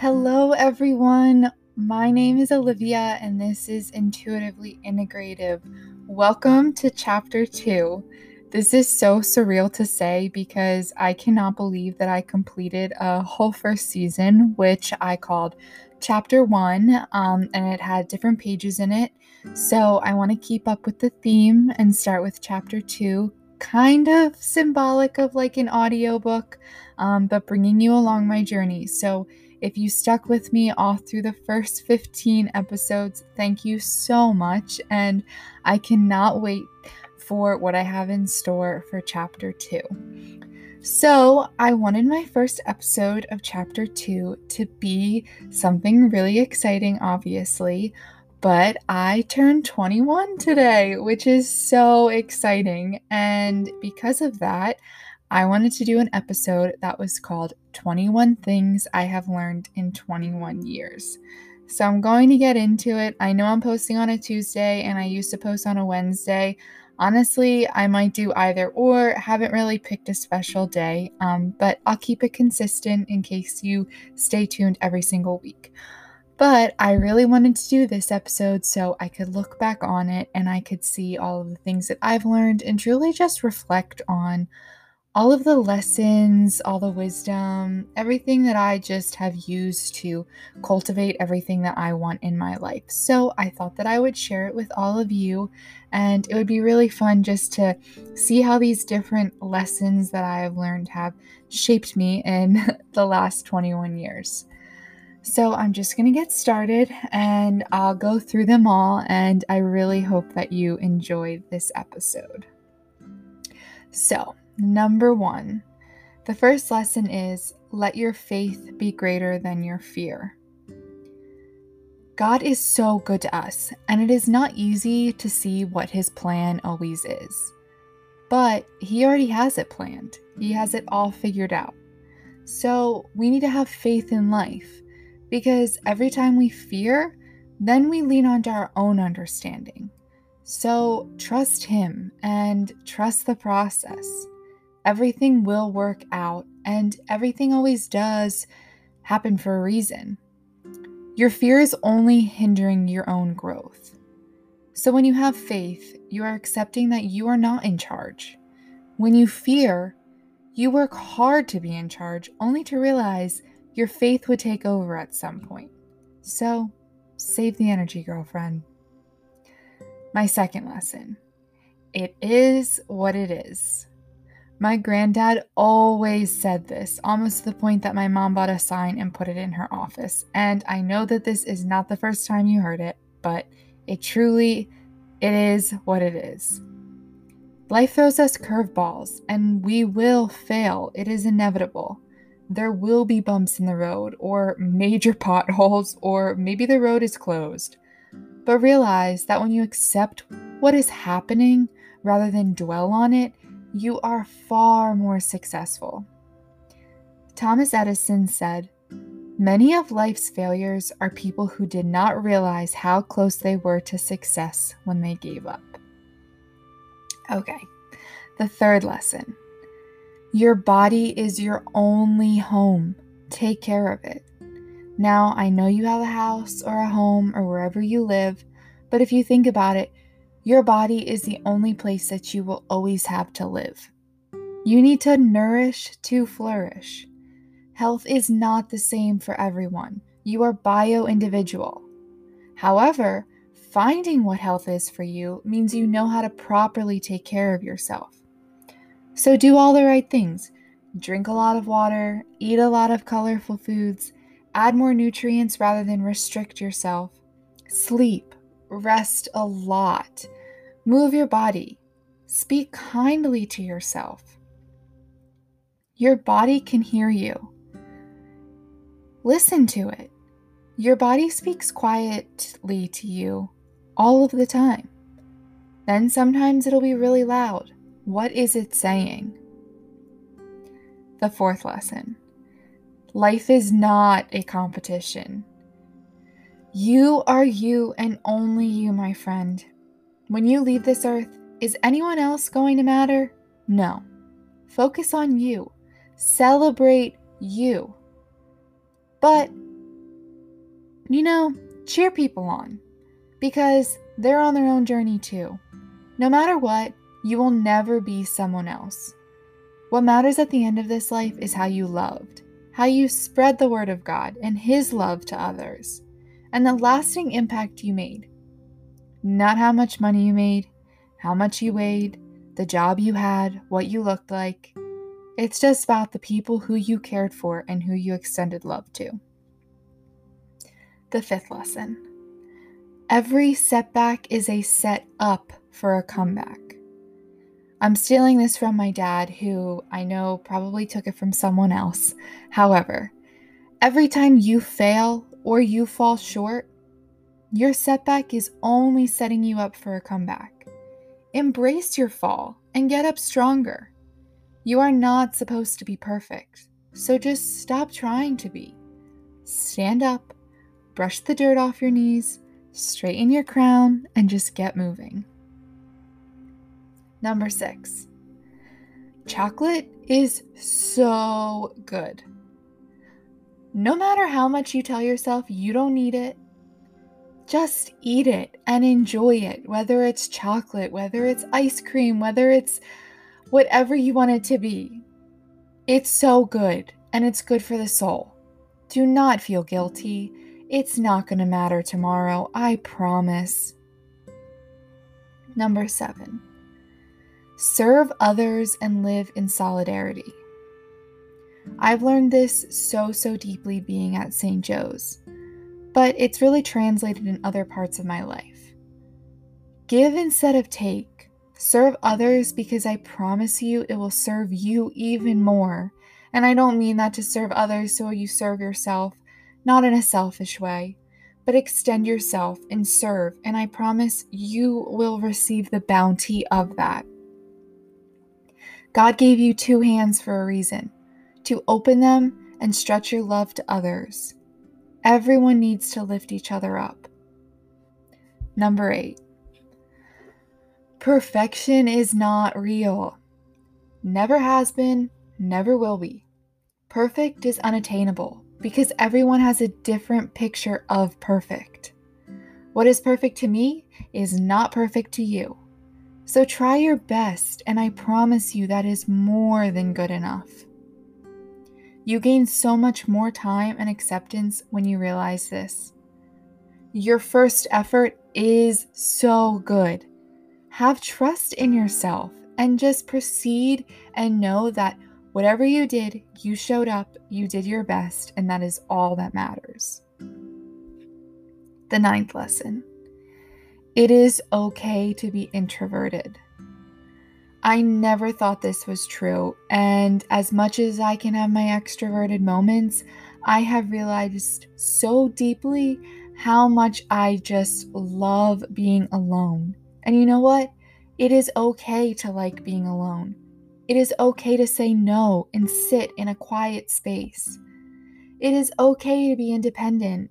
Hello everyone, my name is Olivia and this is Intuitively Integrative. Welcome to Chapter 2. This is so surreal to say because I cannot believe that I completed a whole first season, which I called Chapter 1, and it had different pages in it. So I want to keep up with the theme and start with Chapter 2, kind of symbolic of like an audiobook, but bringing you along my journey. So if you stuck with me all through the first 15 episodes, thank you so much, and I cannot wait for what I have in store for Chapter 2. So I wanted my first episode of Chapter 2 to be something really exciting, obviously, but I turned 21 today, which is so exciting, and because of that, I wanted to do an episode that was called 21 Things I Have Learned in 21 Years. So I'm going to get into it. I know I'm posting on a Tuesday and I used to post on a Wednesday. Honestly, I might do either or, haven't really picked a special day, but I'll keep it consistent in case you stay tuned every single week. But I really wanted to do this episode so I could look back on it and I could see all of the things that I've learned and truly just reflect on all of the lessons, all the wisdom, everything that I just have used to cultivate everything that I want in my life. So I thought that I would share it with all of you, and it would be really fun just to see how these different lessons that I have learned have shaped me in the last 21 years. So I'm just going to get started, and I'll go through them all, and I really hope that you enjoyed this episode. So number one, the first lesson is let your faith be greater than your fear. God is so good to us, and it is not easy to see what his plan always is. But he already has it planned. He has it all figured out. So we need to have faith in life, because every time we fear, then we lean onto our own understanding. So trust him and trust the process. Everything will work out, and everything always does happen for a reason. Your fear is only hindering your own growth. So when you have faith, you are accepting that you are not in charge. When you fear, you work hard to be in charge, only to realize your faith would take over at some point. So save the energy, girlfriend. My second lesson, it is what it is. My granddad always said this, almost to the point that my mom bought a sign and put it in her office. And I know that this is not the first time you heard it, but it truly, it is what it is. Life throws us curveballs, and we will fail. It is inevitable. There will be bumps in the road, or major potholes, or maybe the road is closed. But realize that when you accept what is happening rather than dwell on it, you are far more successful. Thomas Edison said, "Many of life's failures are people who did not realize how close they were to success when they gave up." Okay, the third lesson. Your body is your only home. Take care of it. Now, I know you have a house or a home or wherever you live, but if you think about it, your body is the only place that you will always have to live. You need to nourish to flourish. Health is not the same for everyone. You are bio-individual. However, finding what health is for you means you know how to properly take care of yourself. So do all the right things. Drink a lot of water, eat a lot of colorful foods, add more nutrients rather than restrict yourself, sleep, rest a lot, move your body, speak kindly to yourself. Your body can hear you. Listen to it. Your body speaks quietly to you all of the time. Then sometimes it'll be really loud. What is it saying? The fourth lesson. Life is not a competition. You are you and only you, my friend. When you leave this earth, is anyone else going to matter? No. Focus on you. Celebrate you. But you know, cheer people on, because they're on their own journey too. No matter what, you will never be someone else. What matters at the end of this life is how you loved, how you spread the word of God and His love to others, and the lasting impact you made. Not how much money you made, how much you weighed, the job you had, what you looked like. It's just about the people who you cared for and who you extended love to. The fifth lesson. Every setback is a set up for a comeback. I'm stealing this from my dad, who I know probably took it from someone else. However, every time you fail or you fall short, your setback is only setting you up for a comeback. Embrace your fall and get up stronger. You are not supposed to be perfect, so just stop trying to be. Stand up, brush the dirt off your knees, straighten your crown, and just get moving. Number 6, chocolate is so good. No matter how much you tell yourself you don't need it, just eat it and enjoy it, whether it's chocolate, whether it's ice cream, whether it's whatever you want it to be. It's so good, and it's good for the soul. Do not feel guilty. It's not going to matter tomorrow, I promise. Number 7. Serve others and live in solidarity. I've learned this so deeply being at St. Joe's, but it's really translated in other parts of my life. Give instead of take. Serve others, because I promise you it will serve you even more. And I don't mean that to serve others so you serve yourself, not in a selfish way, but extend yourself and serve, and I promise you will receive the bounty of that. God gave you 2 hands for a reason, to open them and stretch your love to others. Everyone needs to lift each other up. Number 8, perfection is not real. Never has been, never will be. Perfect is unattainable because everyone has a different picture of perfect. What is perfect to me is not perfect to you. So try your best, and I promise you that is more than good enough. You gain so much more time and acceptance when you realize this. Your first effort is so good. Have trust in yourself and just proceed and know that whatever you did, you showed up, you did your best, and that is all that matters. The 9th lesson. It is okay to be introverted. I never thought this was true, and as much as I can have my extroverted moments, I have realized so deeply how much I just love being alone. And you know what? It is okay to like being alone. It is okay to say no and sit in a quiet space. It is okay to be independent.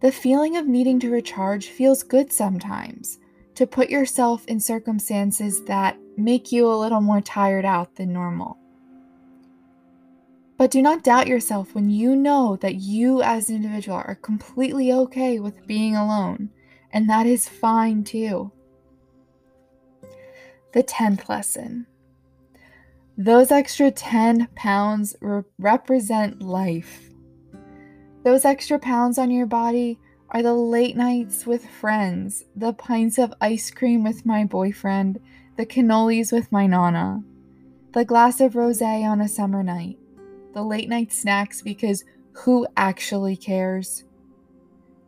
The feeling of needing to recharge feels good sometimes, to put yourself in circumstances that make you a little more tired out than normal. But do not doubt yourself when you know that you as an individual are completely okay with being alone, and that is fine too. The 10th lesson. Those extra 10 pounds represent life. Those extra pounds on your body are the late nights with friends, the pints of ice cream with my boyfriend, the cannolis with my nana, the glass of rosé on a summer night, the late night snacks, because who actually cares?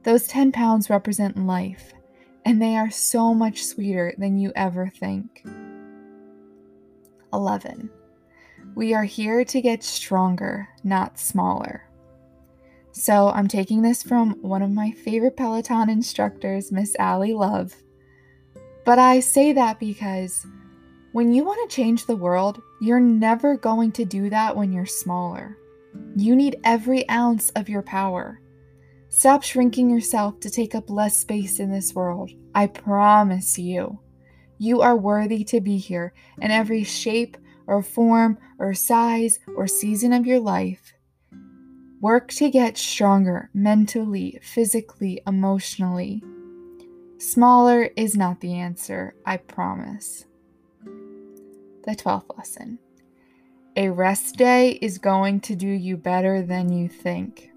Those 10 pounds represent life, and they are so much sweeter than you ever think. 11. We are here to get stronger, not smaller. So I'm taking this from one of my favorite Peloton instructors, Miss Allie Love. But I say that because when you want to change the world, you're never going to do that when you're smaller. You need every ounce of your power. Stop shrinking yourself to take up less space in this world. I promise you, you are worthy to be here in every shape or form or size or season of your life. Work to get stronger mentally, physically, emotionally. Smaller is not the answer, I promise. The 12th lesson. A rest day is going to do you better than you think.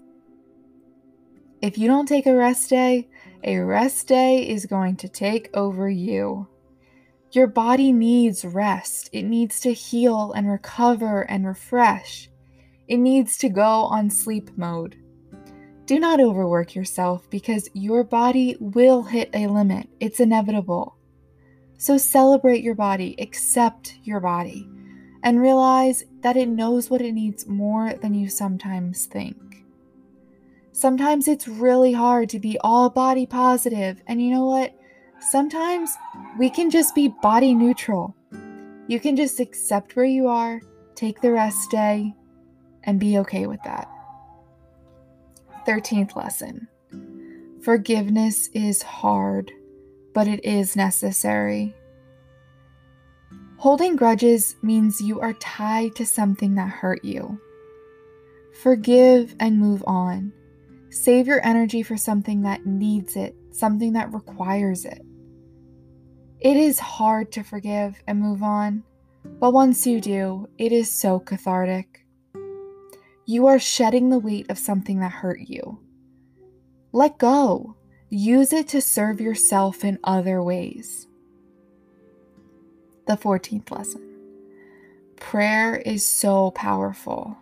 If you don't take a rest day is going to take over you. Your body needs rest. It needs to heal and recover and refresh. It needs to go on sleep mode. Do not overwork yourself because your body will hit a limit. It's inevitable. So celebrate your body, accept your body, and realize that it knows what it needs more than you sometimes think. Sometimes it's really hard to be all body positive, and you know what? Sometimes we can just be body neutral. You can just accept where you are, take the rest day, and be okay with that. 13th lesson. Forgiveness is hard, but it is necessary. Holding grudges means you are tied to something that hurt you. Forgive and move on. Save your energy for something that needs it, something that requires it. It is hard to forgive and move on, but once you do, it is so cathartic. You are shedding the weight of something that hurt you. Let go. Use it to serve yourself in other ways. The 14th lesson. Prayer is so powerful.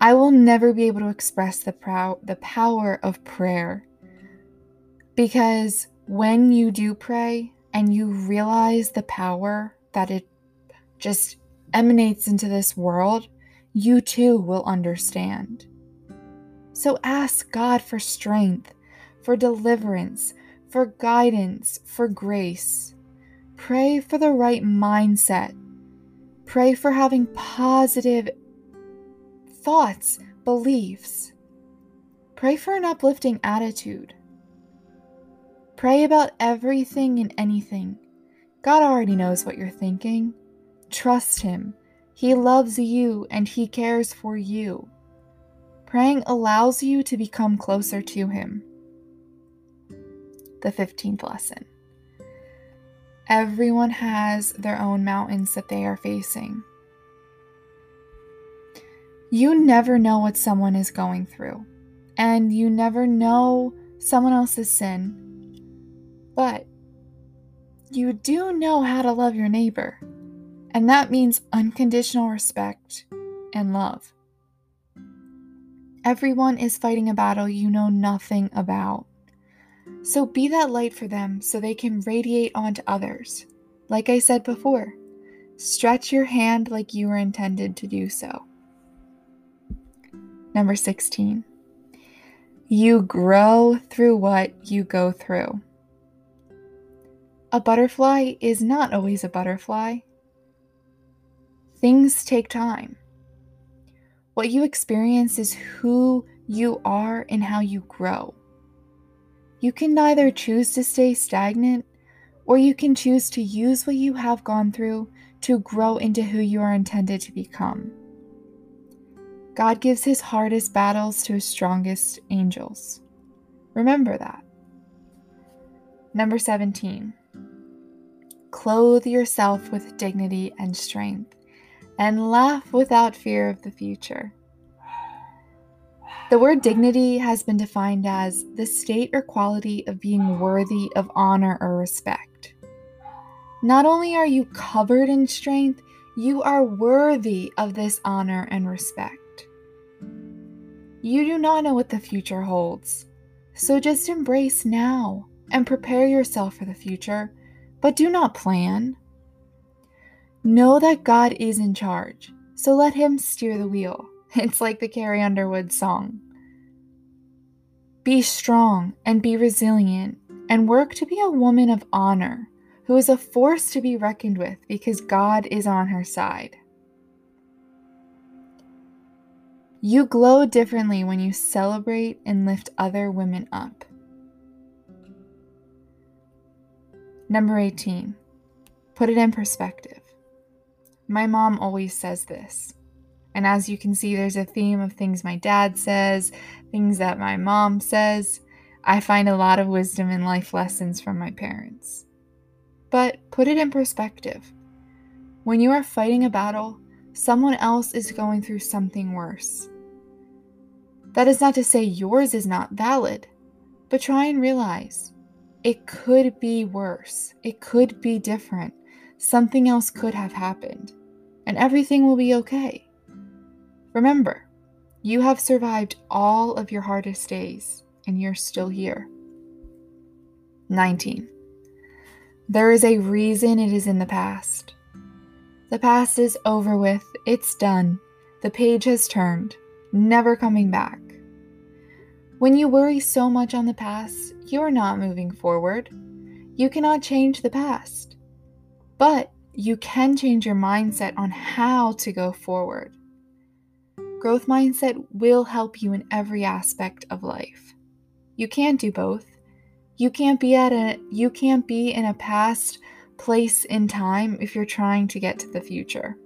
I will never be able to express the power of prayer, because when you do pray and you realize the power that it just emanates into this world, you too will understand. So ask God for strength, for deliverance, for guidance, for grace. Pray for the right mindset. Pray for having positive thoughts, beliefs. Pray for an uplifting attitude. Pray about everything and anything. God already knows what you're thinking. Trust Him. He loves you and He cares for you. Praying allows you to become closer to Him. The 15th lesson. Everyone has their own mountains that they are facing. You never know what someone is going through, and you never know someone else's sin, but you do know how to love your neighbor, and that means unconditional respect and love. Everyone is fighting a battle you know nothing about, so be that light for them so they can radiate onto others. Like I said before, stretch your hand like you were intended to do so. Number 16. You grow through what you go through. A butterfly is not always a butterfly. Things take time. What you experience is who you are and how you grow. You can either choose to stay stagnant, or you can choose to use what you have gone through to grow into who you are intended to become. God gives His hardest battles to His strongest angels. Remember that. Number 17. Clothe yourself with dignity and strength, and laugh without fear of the future. The word dignity has been defined as the state or quality of being worthy of honor or respect. Not only are you covered in strength, you are worthy of this honor and respect. You do not know what the future holds, so just embrace now and prepare yourself for the future, but do not plan. Know that God is in charge, so let Him steer the wheel. It's like the Carrie Underwood song. Be strong and be resilient and work to be a woman of honor who is a force to be reckoned with because God is on her side. You glow differently when you celebrate and lift other women up. Number 18. Put it in perspective. My mom always says this. And as you can see, there's a theme of things my dad says, things that my mom says. I find a lot of wisdom and life lessons from my parents. But put it in perspective. When you are fighting a battle, someone else is going through something worse. That is not to say yours is not valid, but try and realize it could be worse. It could be different. Something else could have happened, and everything will be okay. Remember, you have survived all of your hardest days, and you're still here. 19. There is a reason it is in the past. The past is over with. It's done. The page has turned. Never coming back. When you worry so much on the past, you are not moving forward. You cannot change the past, but you can change your mindset on how to go forward. Growth mindset will help you in every aspect of life. You can't do both. You can't be in a past place in time if you're trying to get to the future.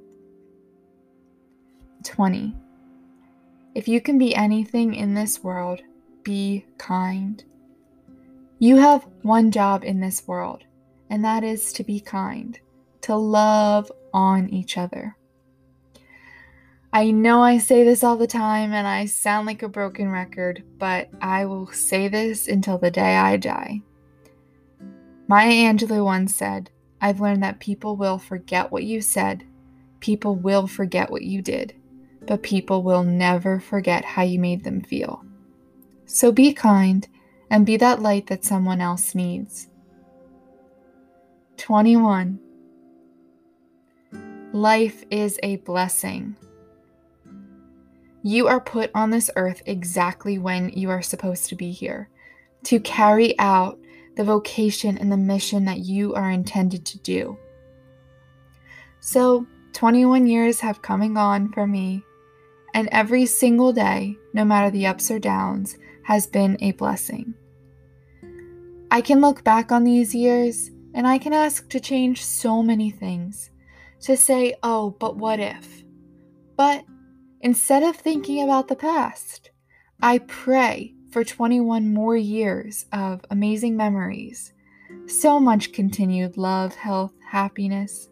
20. If you can be anything in this world, be kind. You have one job in this world, and that is to be kind, to love on each other. I know I say this all the time and I sound like a broken record, but I will say this until the day I die. Maya Angelou once said, "I've learned that people will forget what you said, people will forget what you did, but people will never forget how you made them feel." So be kind and be that light that someone else needs. 21. Life is a blessing. You are put on this earth exactly when you are supposed to be here, to carry out the vocation and the mission that you are intended to do. So 21 years have come and gone for me, and every single day, no matter the ups or downs, has been a blessing. I can look back on these years, and I can ask to change so many things, to say, oh, but what if? But instead of thinking about the past, I pray for 21 more years of amazing memories, so much continued love, health, happiness,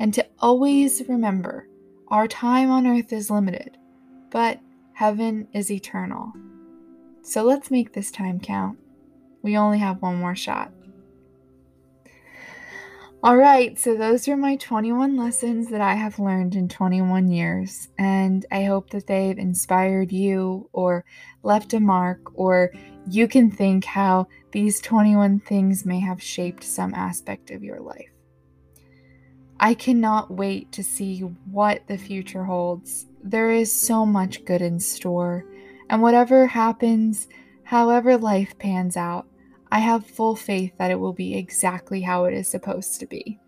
and to always remember our time on earth is limited, but heaven is eternal. So let's make this time count. We only have one more shot. All right, so those are my 21 lessons that I have learned in 21 years, and I hope that they've inspired you or left a mark, or you can think how these 21 things may have shaped some aspect of your life. I cannot wait to see what the future holds. There is so much good in store, and whatever happens, however life pans out, I have full faith that it will be exactly how it is supposed to be.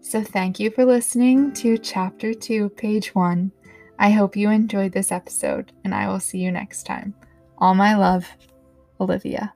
So thank you for listening to Chapter 2, Page 1. I hope you enjoyed this episode, and I will see you next time. All my love, Olivia.